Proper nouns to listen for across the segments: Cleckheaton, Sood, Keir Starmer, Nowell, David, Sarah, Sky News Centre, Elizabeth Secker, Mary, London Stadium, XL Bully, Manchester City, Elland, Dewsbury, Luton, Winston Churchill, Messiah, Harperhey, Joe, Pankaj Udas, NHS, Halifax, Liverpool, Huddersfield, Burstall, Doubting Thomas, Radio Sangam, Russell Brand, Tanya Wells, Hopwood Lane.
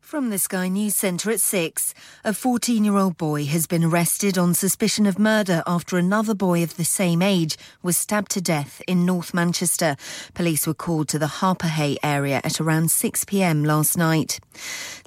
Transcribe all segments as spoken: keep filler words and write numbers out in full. From the Sky News Centre at six, a fourteen-year-old boy has been arrested on suspicion of murder after another boy of the same age was stabbed to death in North Manchester. Police were called to the Harperhey area at around six p m last night.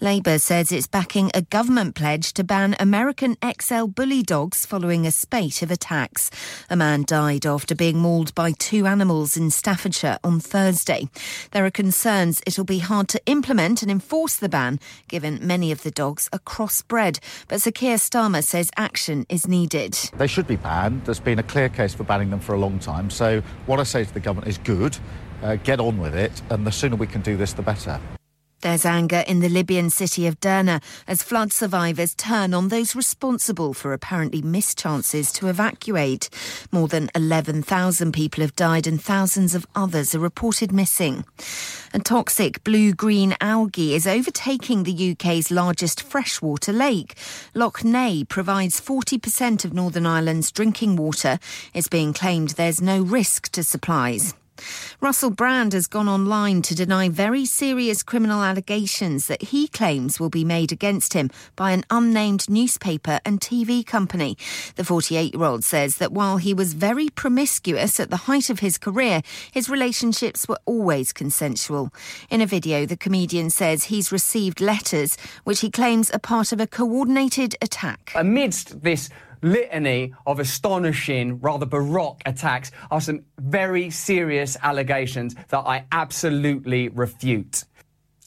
Labour says it's backing a government pledge to ban American X L bully dogs following a spate of attacks. A man died after being mauled by two animals in Staffordshire on Thursday. There are concerns it'll be hard to implement and enforce the ban, given many of the dogs are crossbred. But Sir Keir Starmer says action is needed. They should be banned. There's been a clear case for banning them for a long time. So what I say to the government is good, uh, get on with it, and the sooner we can do this, the better. There's anger in the Libyan city of Derna as flood survivors turn on those responsible for apparently missed chances to evacuate. More than eleven thousand people have died and thousands of others are reported missing. And toxic blue-green algae is overtaking the U K's largest freshwater lake. Lough Neagh provides forty percent of Northern Ireland's drinking water. It's being claimed there's no risk to supplies. Russell Brand has gone online to deny very serious criminal allegations that he claims will be made against him by an unnamed newspaper and T V company. The forty-eight-year-old says that while he was very promiscuous at the height of his career, his relationships were always consensual. In a video, the comedian says he's received letters which he claims are part of a coordinated attack. Amidst this litany of astonishing, rather baroque attacks are some very serious allegations that I absolutely refute.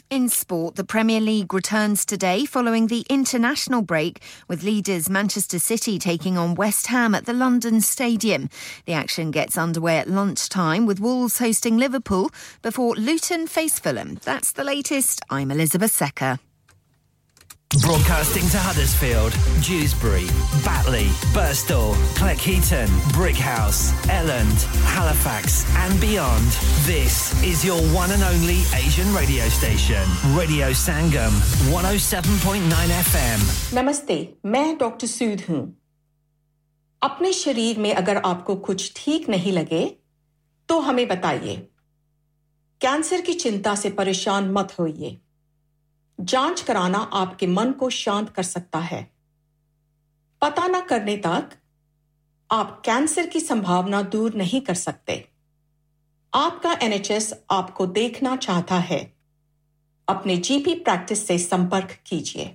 In sport, the Premier League returns today following the international break, with leaders Manchester City taking on West Ham at the London Stadium. The action gets underway at lunchtime, with Wolves hosting Liverpool before Luton face Fulham. That's the latest. I'm Elizabeth Secker. Broadcasting to Huddersfield, Dewsbury, Batley, Burstall, Cleckheaton, Brickhouse, Elland, Halifax and beyond. This is your one and only Asian radio station, Radio Sangam, one oh seven point nine F M. Namaste, मैं Doctor Sood हूँ. अपने शरीर में अगर आपको कुछ ठीक नहीं लगे, तो हमें बताइए. कैंसर की चिंता से परेशान मत होइए. जांच कराना आपके मन को शांत कर सकता है। पता न करने तक आप कैंसर की संभावना दूर नहीं कर सकते। आपका N H S आपको देखना चाहता है। अपने G P प्रैक्टिस से संपर्क कीजिए।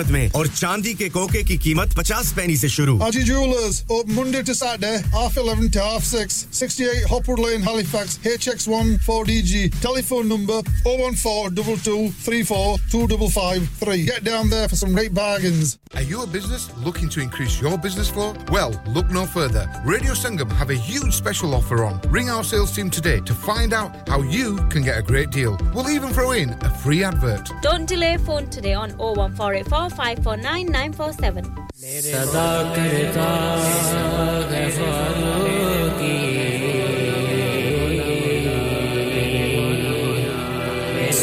में और चांदी के कोके की कीमत fifty पैसे से शुरू। Ati Jewelers, open Monday to Saturday, half eleven to half six, sixty-eight Hopwood Lane, Halifax, H X one four D G. Telephone number oh one four two two three four two five five three. Get down there for some great bargains. Are you a business looking to increase your business flow? Well, look no further. Radio Sangam have a huge special offer on. Ring our sales team today to find out how you can get a great deal. We'll even throw in a free advert. Don't delay, phone today on oh one four eight four five four nine nine four seven.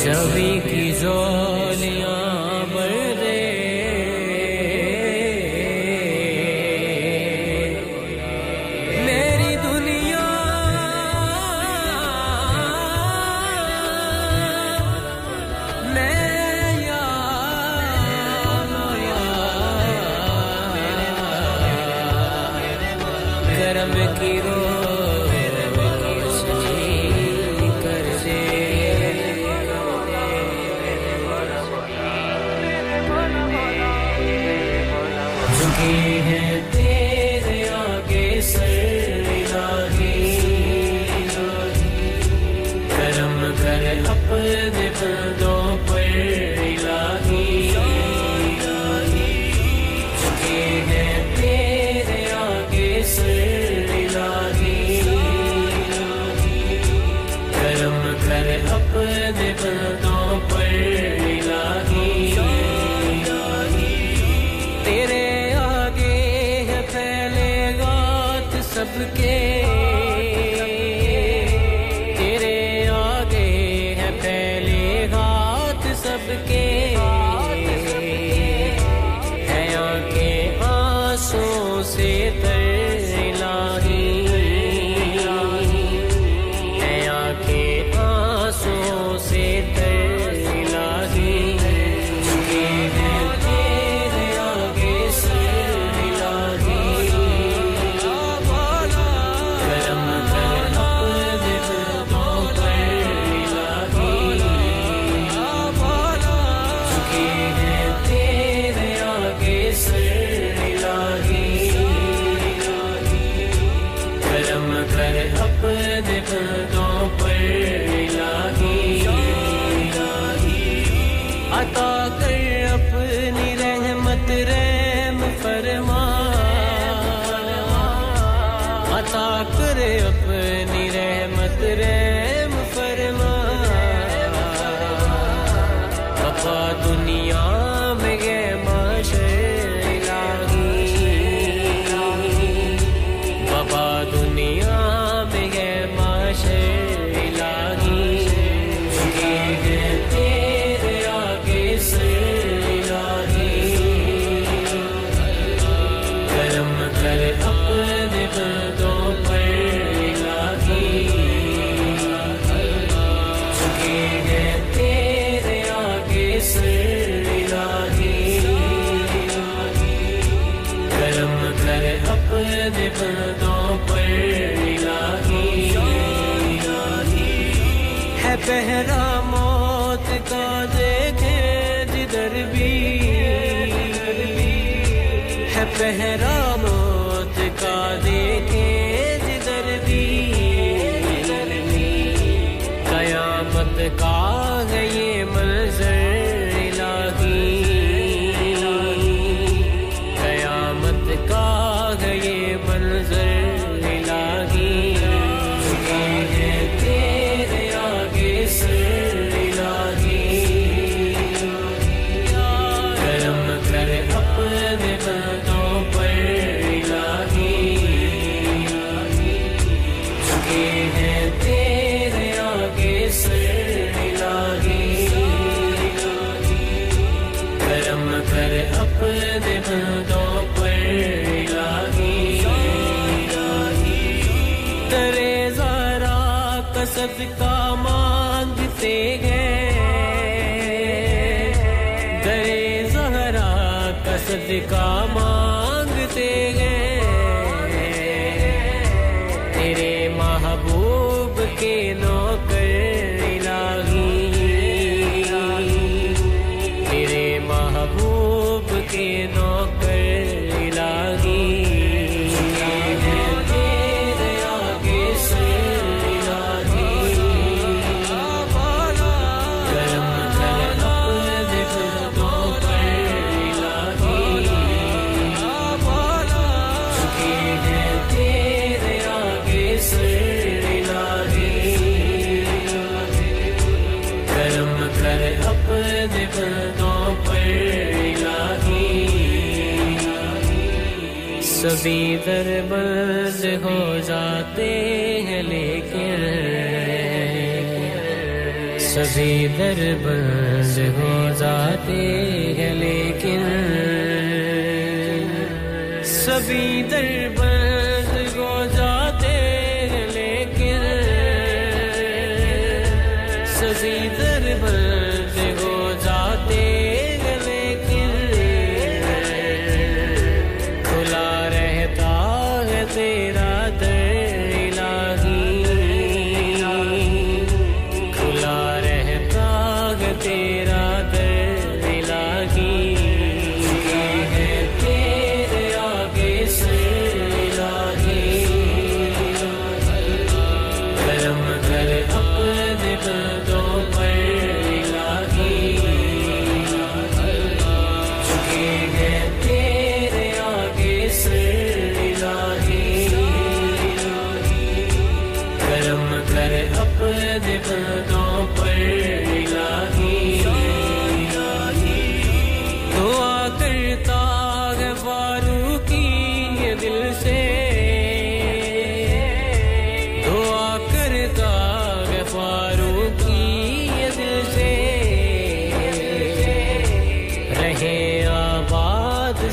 I'm gonna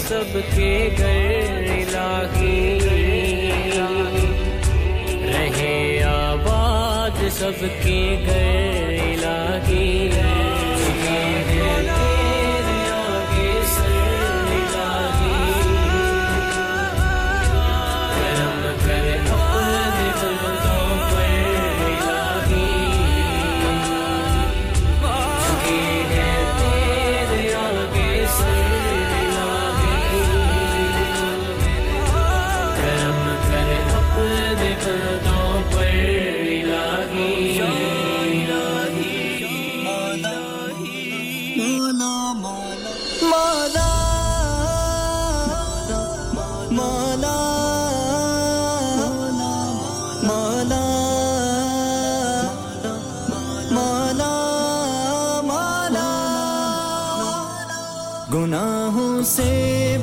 सबके घर इलाही रहे आबाद सबके घर इलाही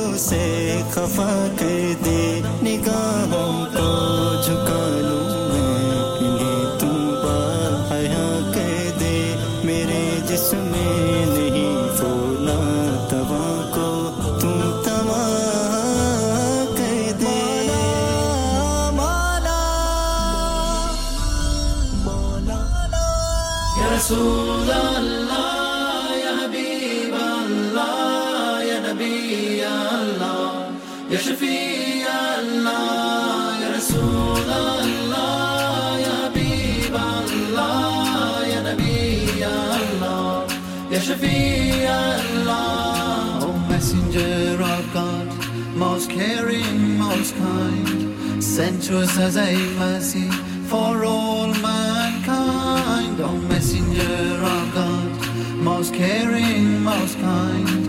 उसे खफा कर दे निगाहों को झुका लूं मैं इन्हें तू बाहया कर दे मेरे जिस्म में नहीं सोना तवा को तू तवा कर दे मौला मौला या रसूल Allah Ya Shafi Allah, Ya Rasul Allah, Ya Habib Allah, Ya Nabi Allah, Ya Shafi Allah. Oh Messenger of God, most caring, most kind, sent to us as a mercy for all mankind. Oh Messenger of God, most caring, most kind,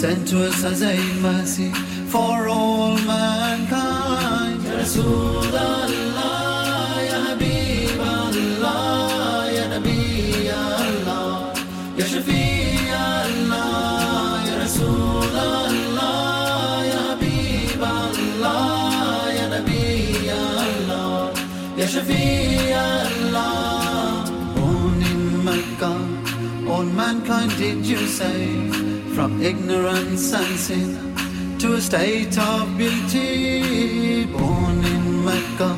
sent to us as a mercy. For all mankind, Ya Rasool Allah, Ya Habib Allah, Ya Nabi Allah, Ya Shafi Allah, Ya Rasool Allah, Ya Habib Allah, Ya Nabi Allah, Ya Shafi Allah. Born in Mecca, all mankind did you save from ignorance and sin? To a state of beauty, born in Mecca,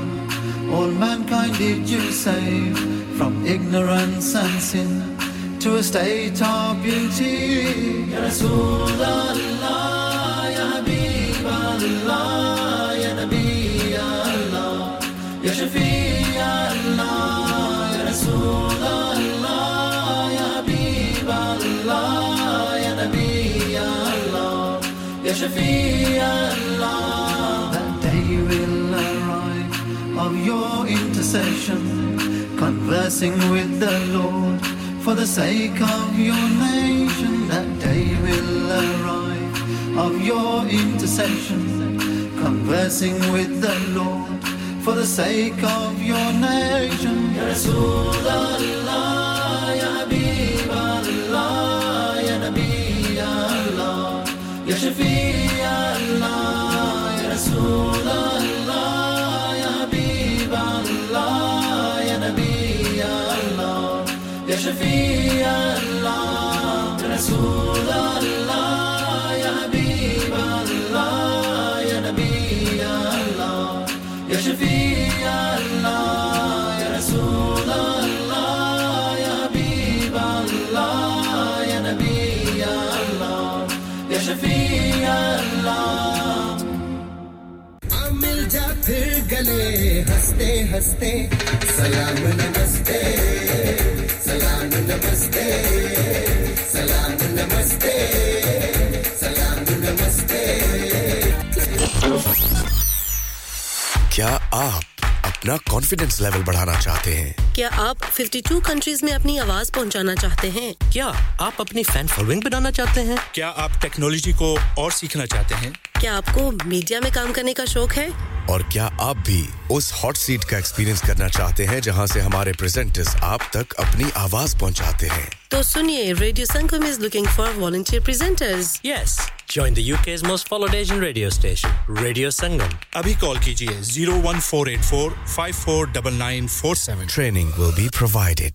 all mankind did you save from ignorance and sin. To a state of beauty, Ya Rasul Allah, Ya Habib Allah, Ya Nabi Allah, Ya Shafi Allah, Ya Rasul Allah, Ya Habib Allah, Ya Nabi Allah. Ya Shafi Allah, that day will arrive of your intercession, conversing with the Lord for the sake of your nation. That day will arrive of your intercession, conversing with the Lord for the sake of your nation. Ya Rasul Allah, Ya Habib Allah, Ya Nabi Allah. Ya Shafi Allah, Ya Rasul Allah, Ya Habib Allah, Ya Nabi Allah, Ya Shafi Allah, Ya Rasul Allah, Ya Habib Allah, Ya Nabi Allah, Ya Shafi Allah, Ya Rasul Allah, Ya Habib Allah, Ya Nabi Allah. Ya Shafi Allah Aa mil ja phir gale haste haste salam namaste salam namaste salam namaste salam namaste Kya aap अपना confidence level बढ़ाना चाहते हैं क्या आप बावन countries में अपनी आवाज पहुंचाना चाहते हैं क्या आप अपनी फैन फॉलोइंग बनाना चाहते हैं क्या आप टेक्नोलॉजी को और सीखना चाहते हैं क्या आपको मीडिया में काम करने का शौक है और क्या आप भी उस हॉट सीट का एक्सपीरियंस करना चाहते हैं जहां से हमारे प्रेजेंटर्स आप तक अपनी आवाज पहुंचाते हैं तो सुनिए radio Sangam is looking for volunteer presenters. Yes. Join the U K's most followed Asian radio station, Radio Sangam. Abhi call kijiye zero one four eight four five four nine nine four seven. Training will be provided.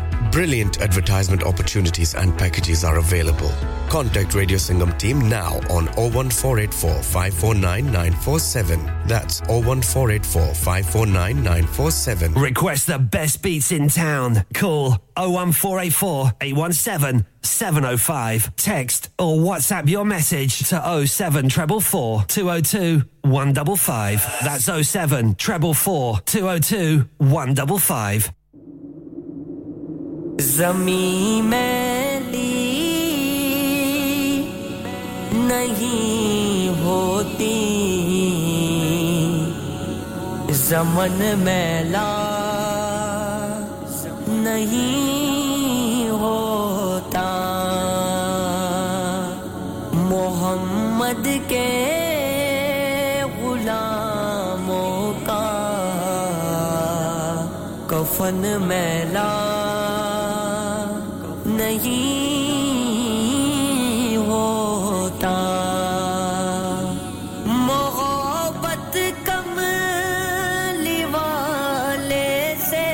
Brilliant advertisement opportunities and packages are available. Contact Radio Sangam team now on zero one four eight four five four nine nine four seven. That's zero one four eight four five four nine nine four seven. Request the best beats in town. Call zero one four eight four eight one seven seven zero five. Text or WhatsApp your message to zero seven four four four two zero two one five five. That's zero seven four four four two zero two one five five. ज़मीं मैली नहीं होती ज़मन मैला नहीं होता मोहम्मद के ग़ुलामों का कफन मैला नहीं होता मोहब्बत कमली वाले से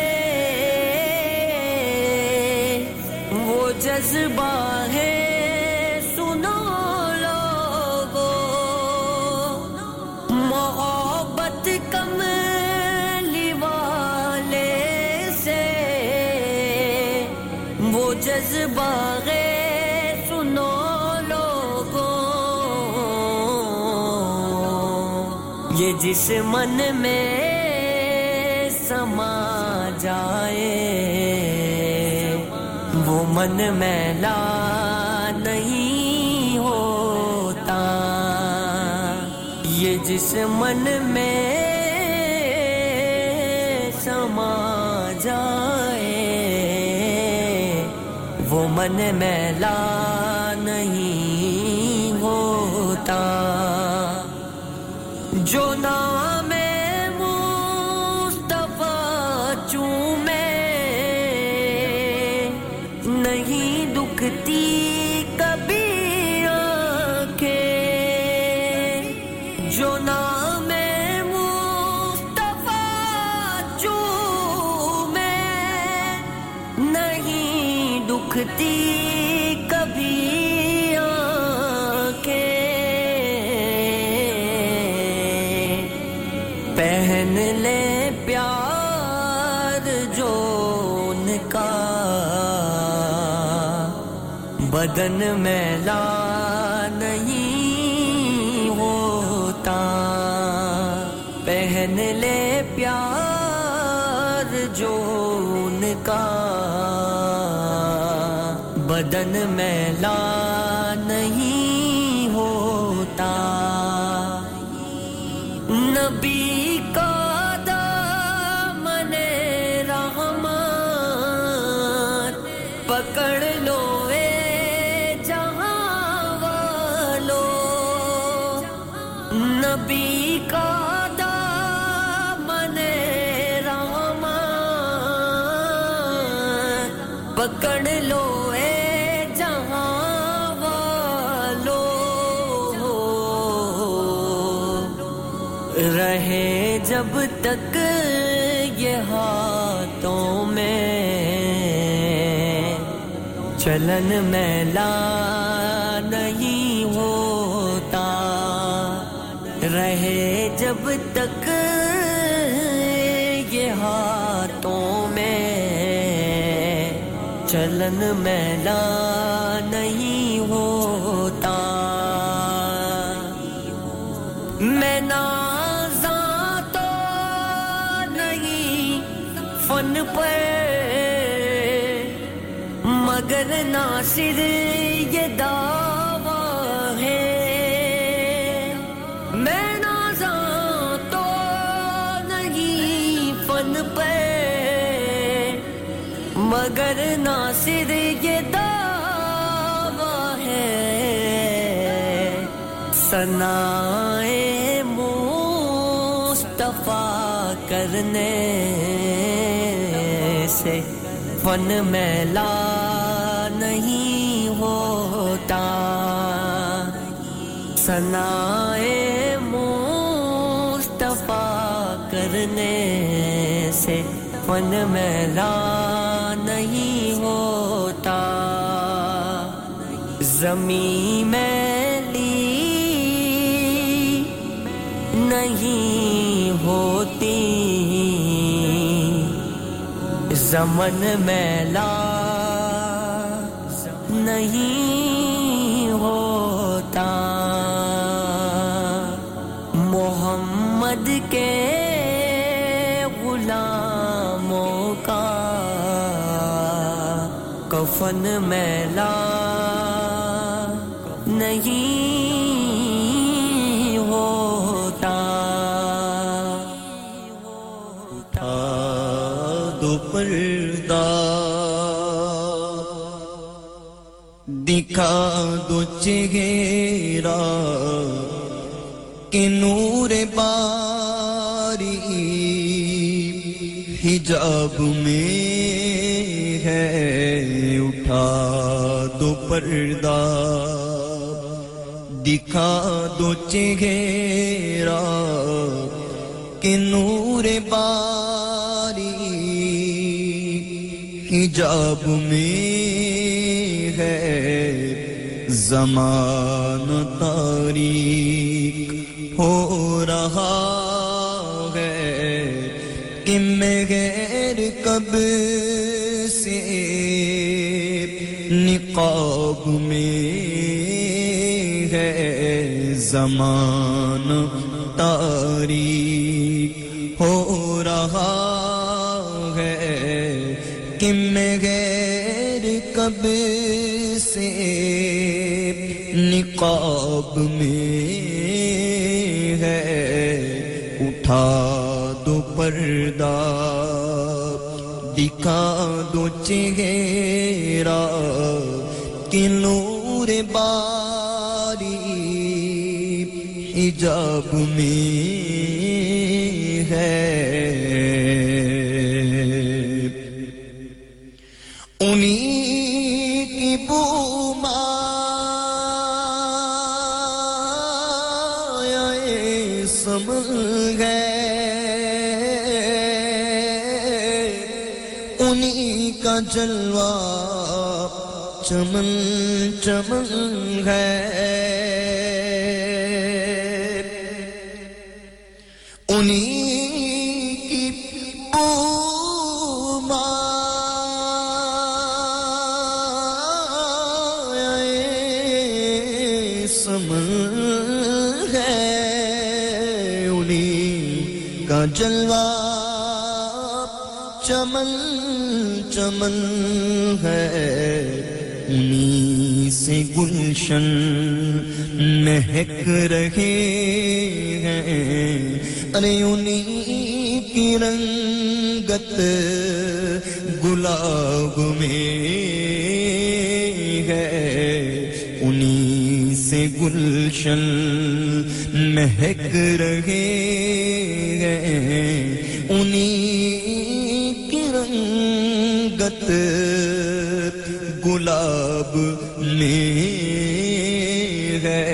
वो जज्बा है सुनो लोगों मोहब्बत कमली वाले से वो जज्बा ये जिस मन में समा जाए वो मन मैला नहीं होता ये जिस मन में समा जाए वो मन मैला नहीं होता जो नामे मुस्तफा चूमे नहीं दुखती कभी आंखें जो नामे मुस्तफा चूमे नहीं दुखती बदन मैला नहीं होता पहन ले प्यार जो उनका बदन मैला नहीं होता नबी का दामन रहमत पकड़ लो चलन मेला नहीं होता रहे जब तक ये हाथों में चलन मेला नहीं होता मैं नाज़ा तो नहीं फन पर मगर नासिर ये दावा है मैं नाज़ा तो नहीं फन पे मगर नासिर ये दावा है सनाए मुस्तफा करने से फन मेला सनाए मुस्तफा करने से फन मेला नहीं होता ज़मीं मैली नहीं होती ज़मन मेला नहीं होता मोहम्मद के गुलामों का कफन मेला नहीं होता दुपर्दा दिखा दो चेहरा के नूर बारी हिजाब में है उठा दो पर्दा दिखा दो चेहरा के नूर बारी हिजाब में है ज़मान तारीक हो रहा है कि मैं गैर कब से निकाब में है ज़मान तारीक हो रहा है कि मैं गैर कब से निकाब में उठा दो पर्दा दिखा दो चेहरा कि नूर बारी हिजाब में है उन्हीं की बूमा जलवा चमन चमन है उन्हीं की पूमा समन है उन्हीं का जलवा चमन चमन है उन्हीं से गुलशन महक रहे हैं अरे उन्हीं की रंगत गुलाब में है उन्हीं से गुलशन महक रहे हैं उन्हीं की रंगत गुलाब में है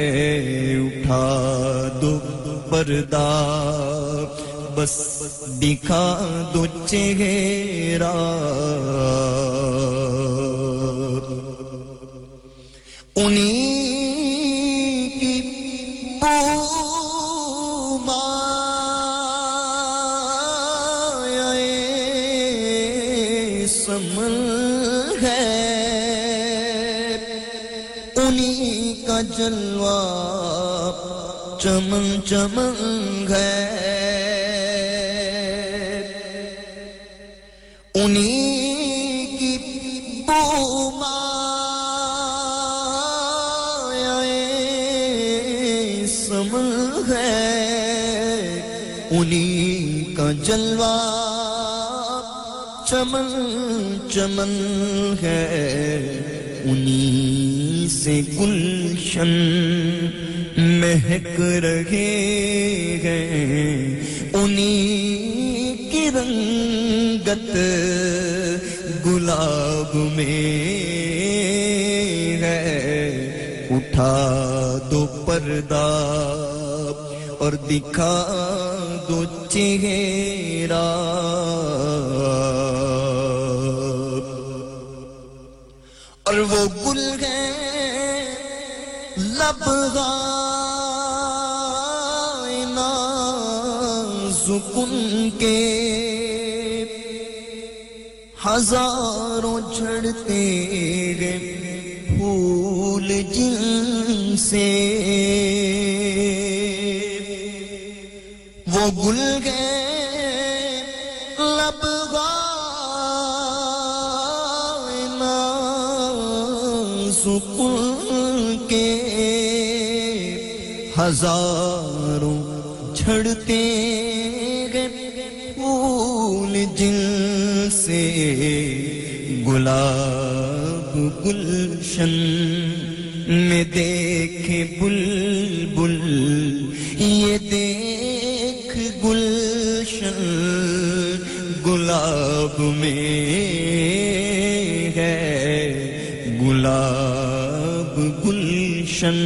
उठा दो पर्दा बस दिखा दो चेहरा उन्हीं की मायाएं समल है उन्हीं का जलवा चमन चमन है उन्हीं की पूमा उन्हीं का जलवा चमन चमन है उन्हीं से गुलशन महक रहे हैं उन्हीं की रंगत गुलाब में है उठा दो पर्दा और दिखा दो चेहरा और वो गुल है लबगाए नाज़ुकुन के हजारों झड़ते गए फूल जिनसे वो गुल गए लबगाए नाज़ुकुन के हजारों झड़ते गए फूल जिनसे गुलाब गुलशन में देखे बुलबुल ये गुलशन गुलाब में है गुलाब गुलशन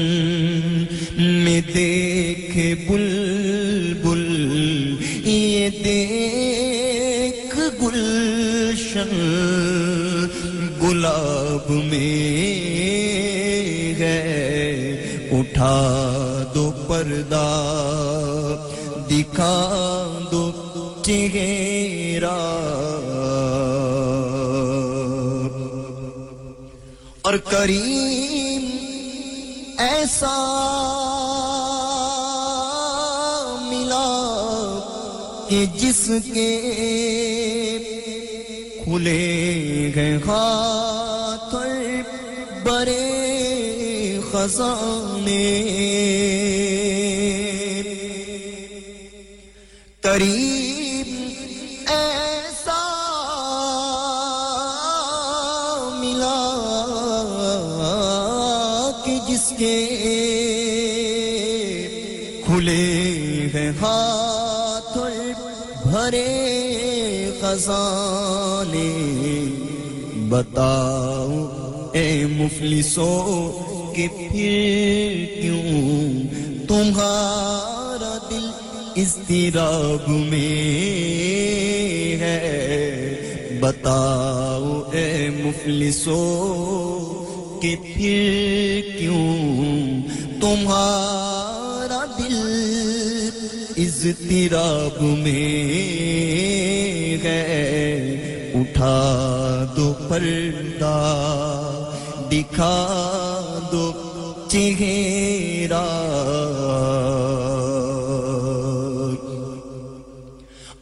में देखे बुलबुल ये देख गुलशन गुलाब में है उठा दो पर्दा दिखा दो चेहरा और करीम ऐसा मिला कि जिसके खुले गए हाथ बड़े खजाने करीब ऐसा मिला कि जिसके खुले हैं हाथ भरे खजाने बताओ ए मुफलिसों के फिर क्यों तुम्हारा दिल इस्तिराब में है बताओ ए मुफलिसों कि फिर क्यों तुम्हारा दिल इस्तिराब में है उठा दो पर्दा दिखा दो चेहरा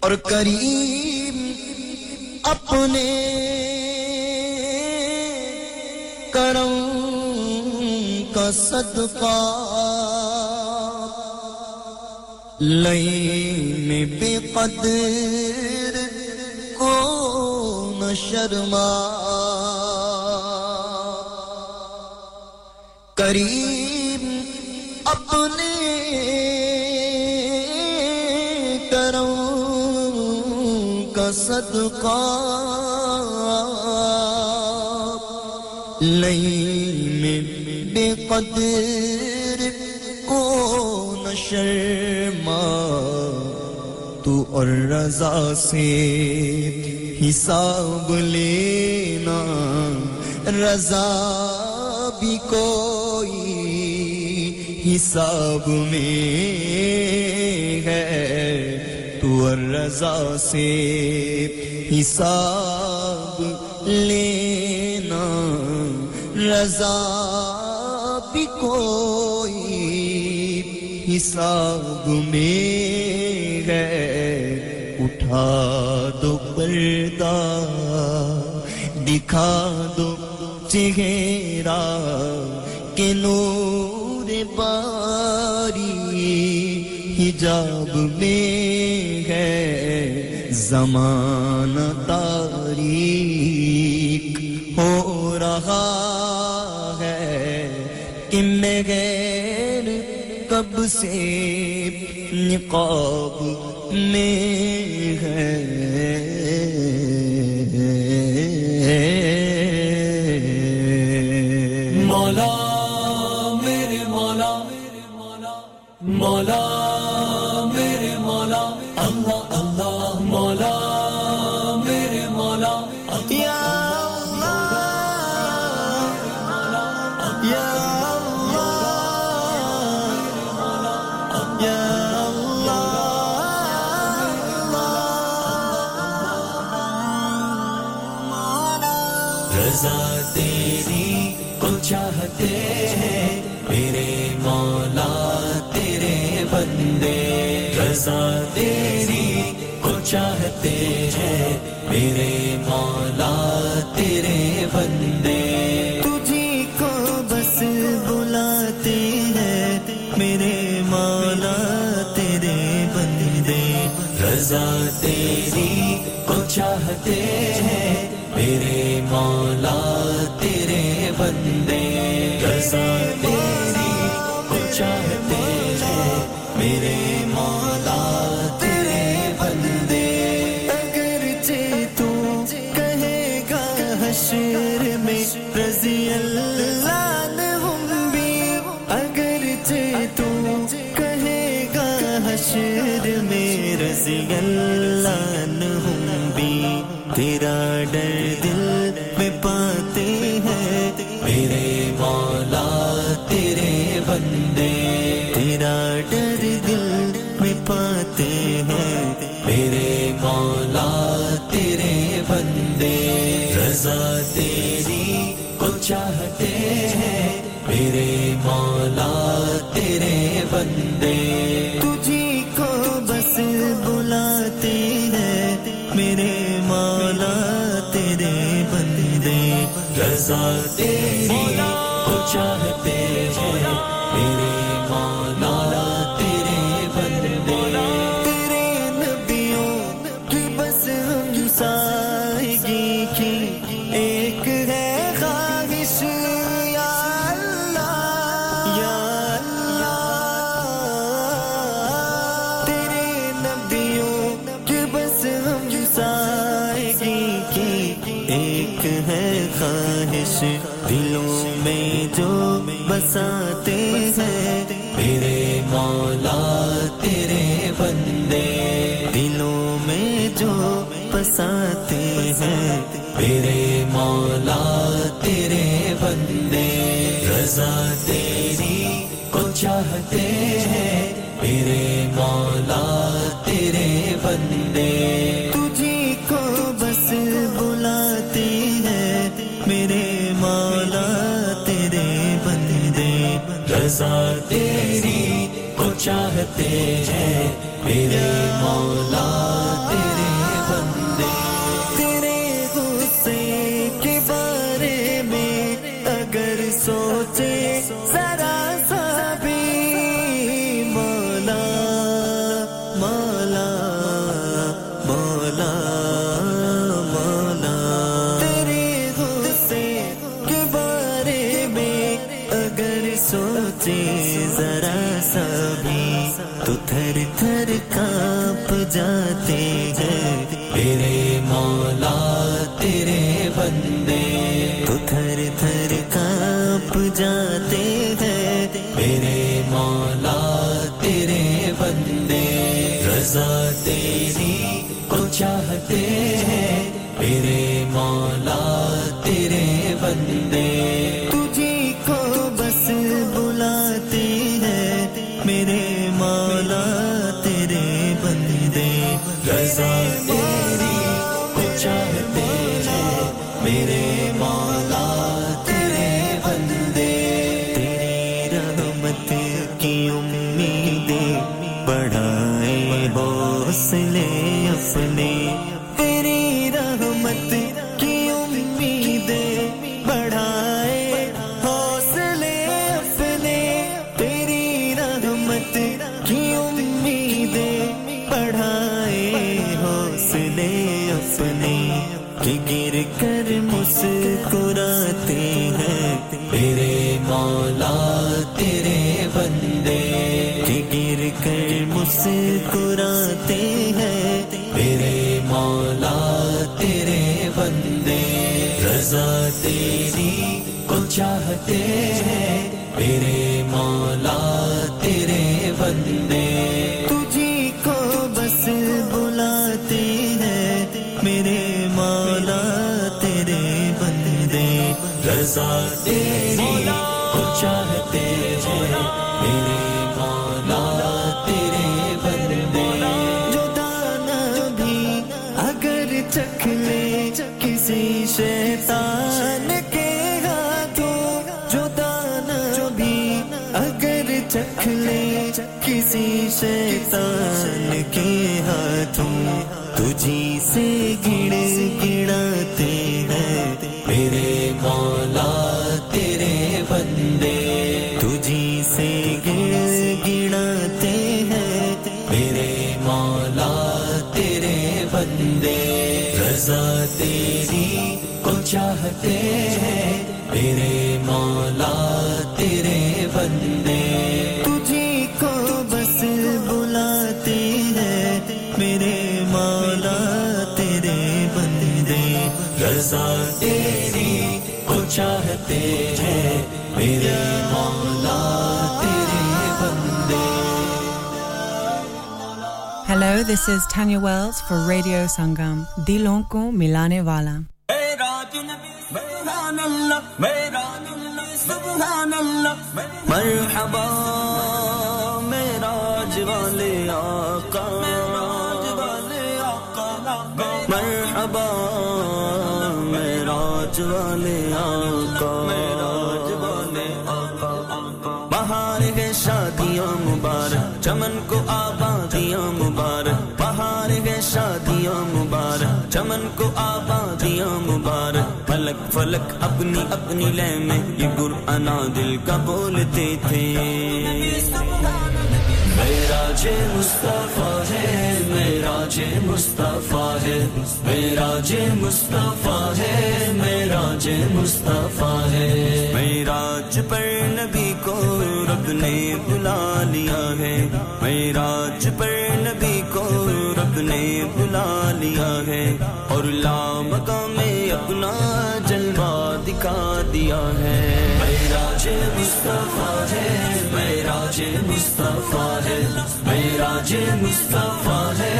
और करीम अपने करम का सदका लईन में बेकदर को न शर्मा करीम आने करम का सदका नहीं मैं बेकदर को न शर्मा तू और रजा से हिसाब लेना रजा भी कोई हिसाब में है तू और रज़ा से हिसाब लेना रज़ा भी कोई हिसाब में है उठा दो पर्दा दिखा दो चेहरा के नूर बारी हिजाब में है ज़माना तारीक हो रहा है कि मैं गैर कब से निकाब में है मौला Mola, mere Mola, Allah, Allah, Mola, mere Mola, Ya Allah, Ya Allah, Ya Allah, Raza teri ko chahte hai, mere Mola. बंदे रज़ा तेरी को चाहते हैं मेरे मौला तेरे बंदे तुझी को बस बुलाते हैं मेरे मौला तेरे बंदे रज़ा तेरी को चाहते हैं मेरे मौला तेरे बंदे रज़ा तेरी को चाहते मेरे मौला तेरे बंदे अगरचे तू कहेगा हश्र में रज़ी अल्लाह ने हम भी अगरचे तू कहेगा हश्र में रज़ी अल्लाह ने हम भी तेरा डर दिल में पाते हैं मेरे मौला तेरे बंदे तेरा डर पाते हैं मेरे मौला तेरे बंदे रज़ा तेरी को चाहते हैं मेरे मौला तेरे बंदे तुझी को बस बुलाते हैं मेरे मौला तेरे बंदे रज़ा तेरी को चाहते हैं मेरे मौला दिलों में जो बसाते हैं मेरे मौला तेरे बंदे दिलों में जो बसाते हैं मेरे मौला तेरे बंदे रज़ा तेरी को चाहते हैं मेरे मौला तेरे बंदे तुझी को बस बुलाते हैं मेरे मौला तेरे बंदे रज़ा तेरी को चाहते हैं मेरे मौला तेरे बंदे तेरे गुस्से के बारे में अगर सोचे जरा सा भी मौला मौला मौला सोचे जरा तो थर थर कांप जाते हैं मेरे मौला तेरे बंदे तो थर थर कांप जाते हैं मेरे मौला तेरे बंदे रज़ा तेरी को चाहते हैं मेरे मौला तेरे बंदे मुस्कुराते हैं मेरे मौला तेरे बंदे रज़ा तेरी को चाहते हैं मेरे मौला तेरे बंदे तुझे को बस बुलाते हैं मेरे मौला तेरे बंदे रज़ा तेरी को चाहते हैं मेरे शैतान के हाथों जो दाना भी अगर चख ले किसी शैतान के हाथों तुझी से गिड़ गिड़ाते हैं मेरे मौला तेरे बंदे तुझी से गिड़ गिड़ाते हैं मेरे मौला तेरे बंदे रज़ा तेरी चाहते हैं मेरे मौला तेरे बंदे तुझे को बस बुलाते हैं मेरे मौला तेरे बंदे रज़ा तेरी को चाहते हैं मेरे मौला तेरे बंदे. Hello, this is Tanya Wells for Radio Sangam. Dilon ko milane wala. مرحبا معراج والے آقا مرحبا معراج والے آقا بہار ہے شادیاں مبارک چمن کو آبادیاں مبارک بہار ہے شادیاں مبارک چمن کو آبادیاں مبارک फलक फलक अपनी अपनी लय में ये कुराना दिल का बोलते थे मेराज मुस्तफा है मेराज मुस्तफा है मेराज मुस्तफा है मेराज मुस्तफा है मेराज पर नबी को रब ने बुला लिया है मेराज पर नबी को रब ने बुला लिया है और ला मकाम अपना जलवा दिखा दिया है मेराज मुस्तफा है मेराज मुस्तफा है मेराज मुस्तफा है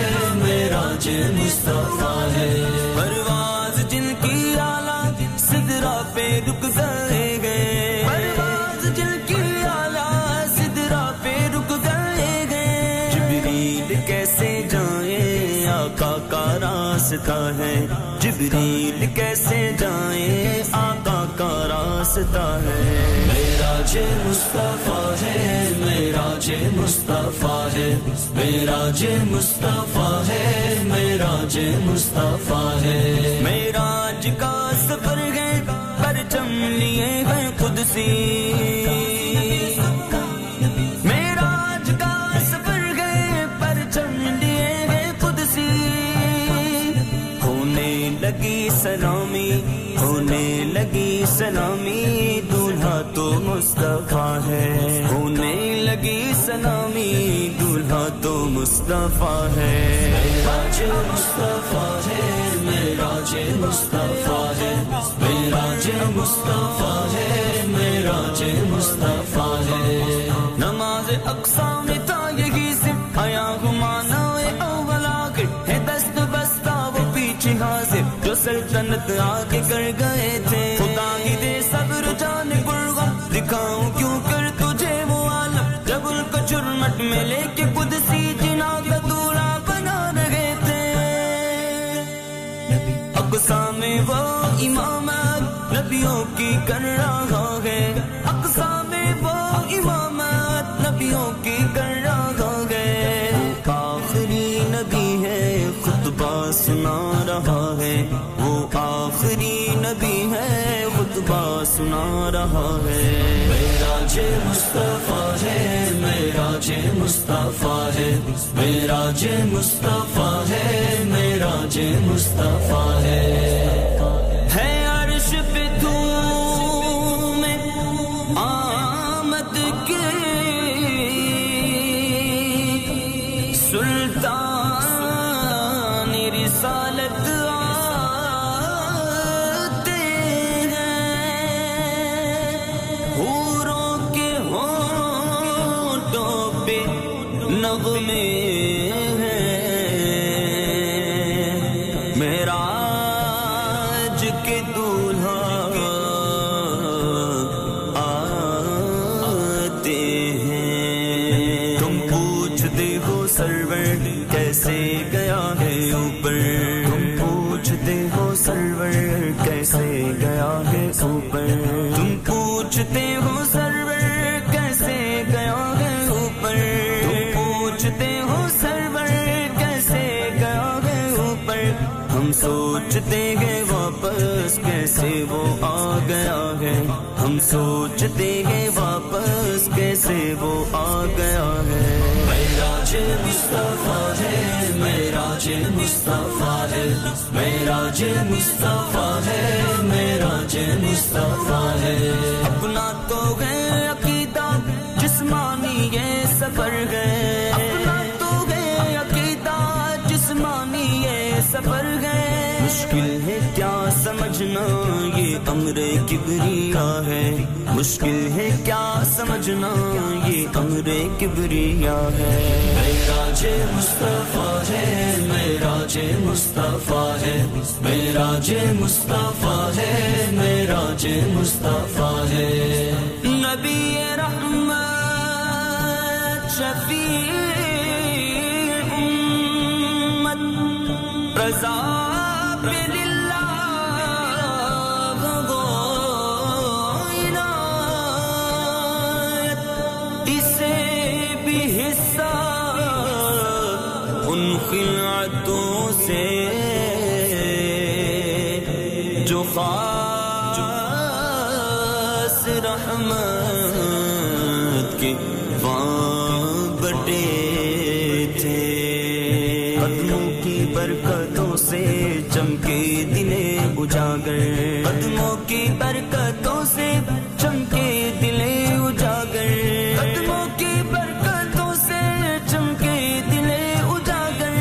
मेराज मुस्तफा है परवाज़ जिनकी आला सिदरा पे रुक गए गए परवाज़ जिनकी आला सिदरा पे रुक गए गए जिब्रील कैसे जाए आका का रास्ता है जिब्रील कैसे जाए आका का रास्ता है मेराज मुस्तफा है मेराज मुस्तफा है मेराज मुस्तफा है मेराज मुस्तफा है मेराज का सफर है परचम लिए है कुदसी सलामी होने लगी सलामी दूल्हा तो मुस्तफा है, होने लगी सलामी दूल्हा तो मुस्तफा है। मेराज मुस्तफा है, मेराज मुस्तफा है, मेराज मुस्तफा है, मेराज मुस्तफा है। नमाज अक्सा में था यही सिर्फ आया गुमाना जो सल्तनत आके कर गए थे। खुदा ही दे सब्र जाने गुर्गा दिखाऊं क्यों कर तुझे वो आलम जब उनको चुरमट में लेके कुदसी जिना का दूल्हा बना रहे थे। नबी अक्सा में वो इमाम नबियों की कर रहा है, अक्सा में वो इमाम नबियों की कर रहा है। आखिरी नबी है खुतबा सुना रहा है, वो आखिरी नबी है खुतबा सुना रहा है। मेराज मुस्तफा है, मेराज मुस्तफा है, मेराज मुस्तफा है, मेराज मुस्तफा है। है अर्श पे धूम में आमद के सुल्तान रिसालत सोचते हैं वापस कैसे वो आ गया है, हम सोचते हैं वापस कैसे वो आ गया है। मेराज मुस्तफा है, मेराज मुस्तफा है, मेराज मुस्तफा है, मेराज मुस्तफा है। अपना तो है अकीदा जिस्मानी ये सफर है, अपना तो है अकीदा जिस्मानी ये सफर है। मुश्किल है क्या समझना ये अम्र किबरिया है, मुश्किल है क्या समझना ये अम्र किबरिया है। मेराज मुस्तफा है, मेराज मुस्तफा है, मेराज मुस्तफा है, मेराज मुस्तफा है। नबी रहमत शफी उम्मत रज़ा चमके दिले उजागर, कदमों की बरकतों से चमके दिले उजागर, कदमों की बरकतों से चमके दिले उजागर।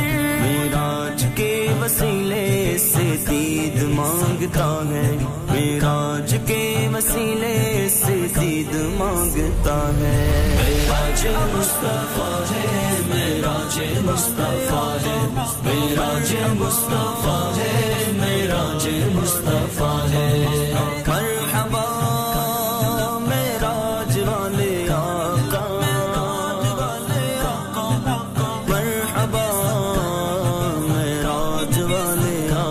मेराज के वसीले से दीद मांगता है, मेराज के वसीले से दीद मांगता है। मेराज मुस्तफा है, मेराज मुस्तफा है, मेराज मुस्तफा है, मेराज मुस्तफा है। मरहबा मेराज वाले आका, मरहबा मेराज वाले आका, मेराज वाले आका,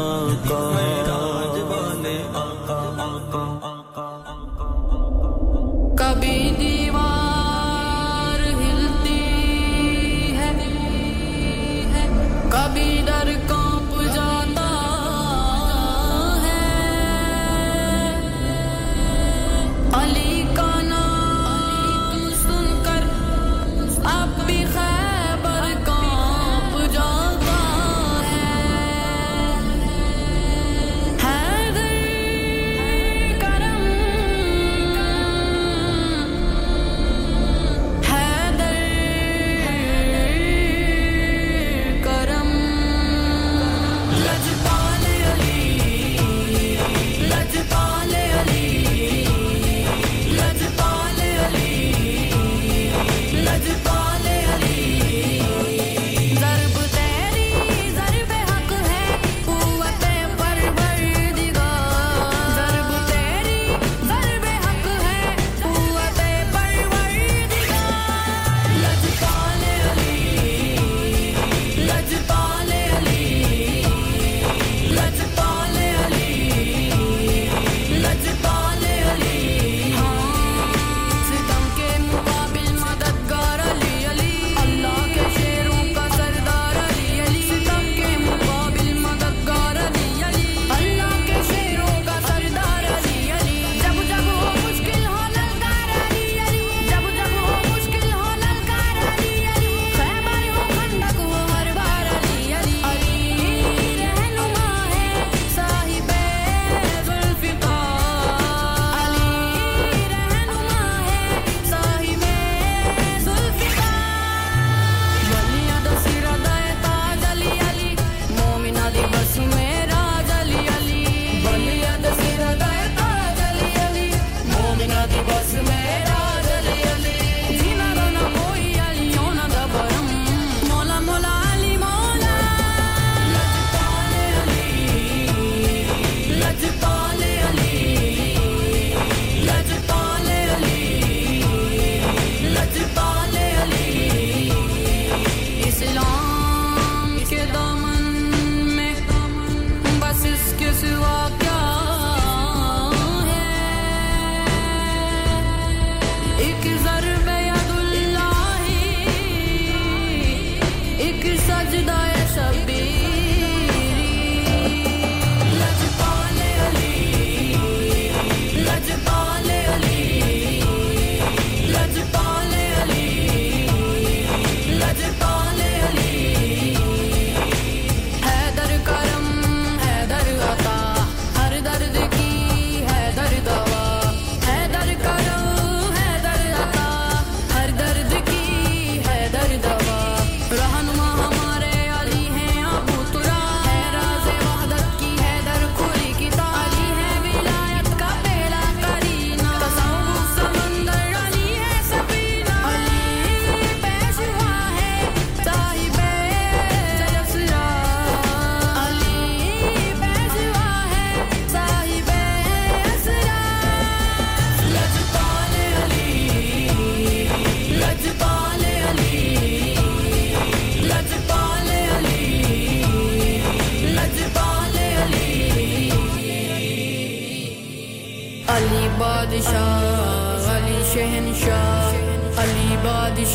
आका, आका, आका। कभी दीवार हिलती है, कभी डर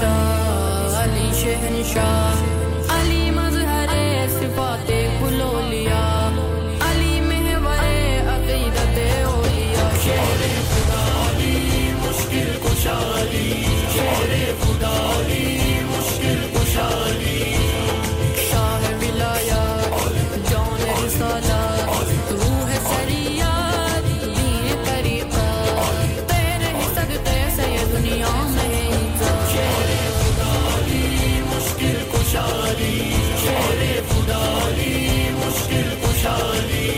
شاه علی شهنشاه علی مظهر صفات گلولیا علی محور عقیدت اولیا شهر خدا علی مشکل کشا علی شهر خدا علی مشکل کشا علی شاه ولایت جان رسالت روح سریات دین طریقت تیرے صدقے سے دنیا شادی شیرِ خدا علی مشکل کشادی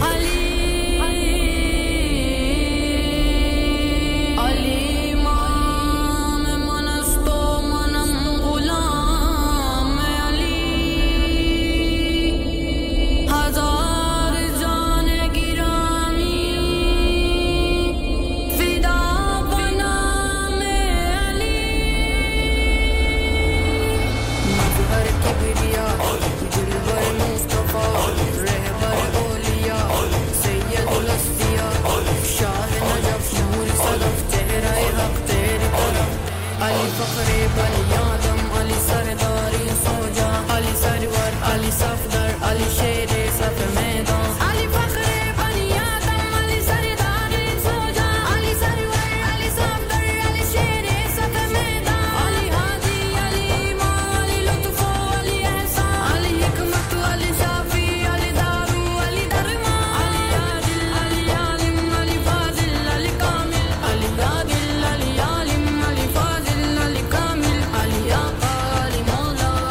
علی علی امام منست و منم غلام علی ہزار جان گرامی فدا بنام علی کبریا دلبر مصطفیٰ رہبر اولیاء سید الاسفیاء شاہ نجف نور صدف چہرہ حق تیری طرف علی فخر بنی آدم علی سرداری سوجا علی سرور علی صفدر علی شیر صف میدان علی فخر بنی آدم علی سرداری سوجا علی سرور علی صفدر علی شیر صف میدان علی حادی علی امام علی لطف علی احسان علی حکمت علی شافی علی دارو علی درمان علی عادل علی عالم علی فاضل علی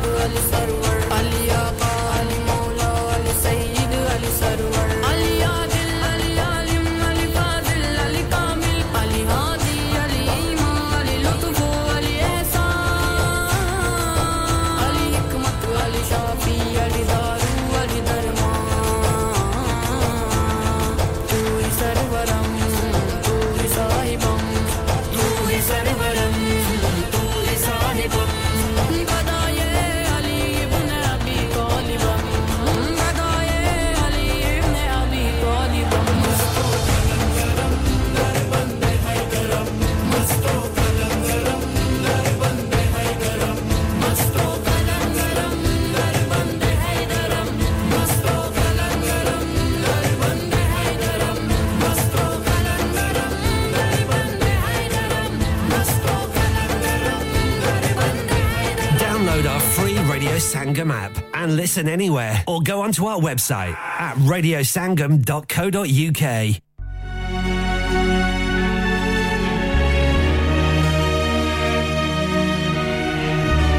کامل علی عادل علی عالم علی فاضل علی کامل علی آقا علی مولا علی سید علی سرور علی آقا علی مولا علی سید علی سرور علی عادل علی عالم علی فاضل علی کامل علی حادی علی امام علی لطف علی احسان علی حکمت علی شافی علی دارو علی درمان تو ہی سرورم تو ہی صاحبم تو ہی سرورم تو ہی صاحبم بدائے علی ابن ابی طالبم بدائے علی ابن ابی طالبم مستو قلندرم در بند حیدرم مستو قلندرم در بند حیدرم مستو قلندرم در بند حیدرم مستو قلندرم در بند حیدرم مستو قلندرم در بند حیدرم مستو قلندرم در بند حیدرم Download our free Radio Sangam app and listen anywhere or go onto our website at radio sangam dot co dot u k. ਸਾਡੇ ਵੱਲ ਸੋਹਣਿਆ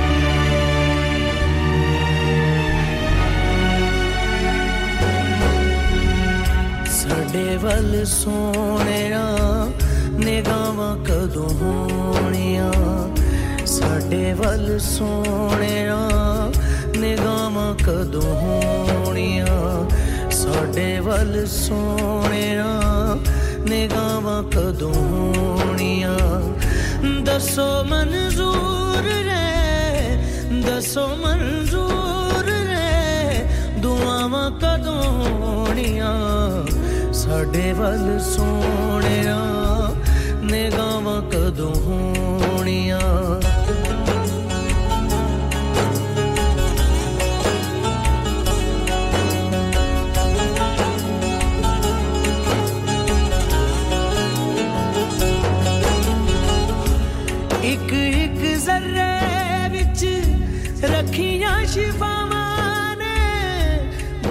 ਨਿਗਾਹਾਂ ਕਦੋਂ ਹੋਣੀਆਂ ਸਾਡੇ ਵੱਲ ਸੋਹਣਿਆ ਨਿਗਾਹਾਂ ਕਦੋਂ ਹੋਣੀਆਂ ਸਾਡੇ ਵੱਲ ਸੋਹਣਿਆ ਨਿਗਾਹਾਂ ਕਦੋਂ ਹੋਣੀਆਂ ਦੱਸੋ ਮਨਜ਼ੂਰ ਰੇ ਦੱਸੋ ਮਨਜ਼ੂਰ ਰੇ ਦੁਆਵਾਂ ਕਦੋਂ ਹੋਣੀਆਂ ਸਾਡੇ ਵੱਲ ਸੋਹਣਿਆ ਨਿਗਾਹਾਂ ਕਦੋਂ ਹੋਣੀਆਂ ਇੱਕ ਇੱਕ ਜ਼ਰੇ ਵਿੱਚ ਰੱਖੀਆਂ ਸ਼ਿਫਾਵਾਂ ਨੇ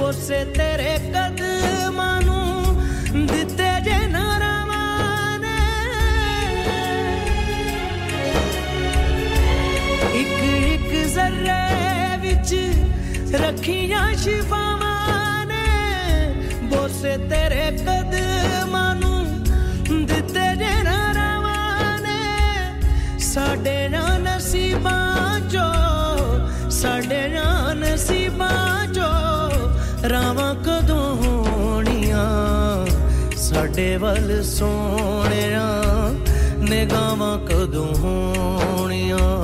ਉਸੇ ਤੇਰੇ ਕਦਮਾਂ ਦਿੱਤੇ ਜੇ ਨਾਰਾਵਾਂ ਨੇ ਇੱਕ ਇੱਕ ਜ਼ਰੇ ਵਿੱਚ ਰੱਖੀਆਂ ਸ਼ਿਫਾਵਾਂ ਨੇ ਬੋਸੇ ਤੇਰੇ ਕਦਮਾਂ ਨੂੰ ਦਿੱਤੇ ਜੇ ਨਾਰਾਵਾਂ ਨੇ ਸਾਡੇ ਨਾ ਨਸੀਬਾਂ ਚੋਂ ਸਾਡੇ ਨਾ ਨਸੀਬਾਂ ਚੋਂ ਰਾਵਾਂ ਕਦੋਂ ਹੋਣੀਆਂ ਸਾਡੇ ਵੱਲ ਸੋਹਣਿਆ ਨਿਗਾਹਾਂ ਕਦੋਂ ਹੋਣੀਆਂ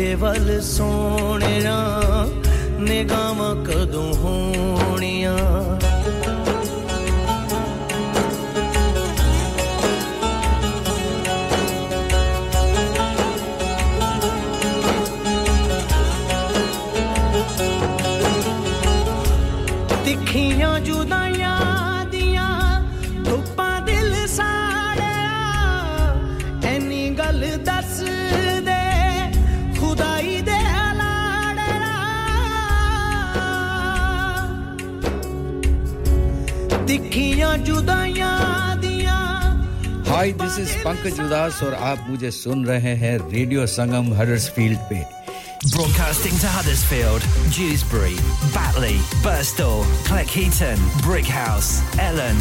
तेरे वल सोनिया निगाहां कदों होनिया तिखियां जुदाइयां दियां धुप्पां दिल साड़िया ऐनी गल दस Hi, this is Pankaj Udas और आप मुझे सुन रहे हैं रेडियो संगम हडर्सफील्ड पे Broadcasting to Huddersfield, Dewsbury, Batley, Burstall, Cleckheaton, Brickhouse, Elland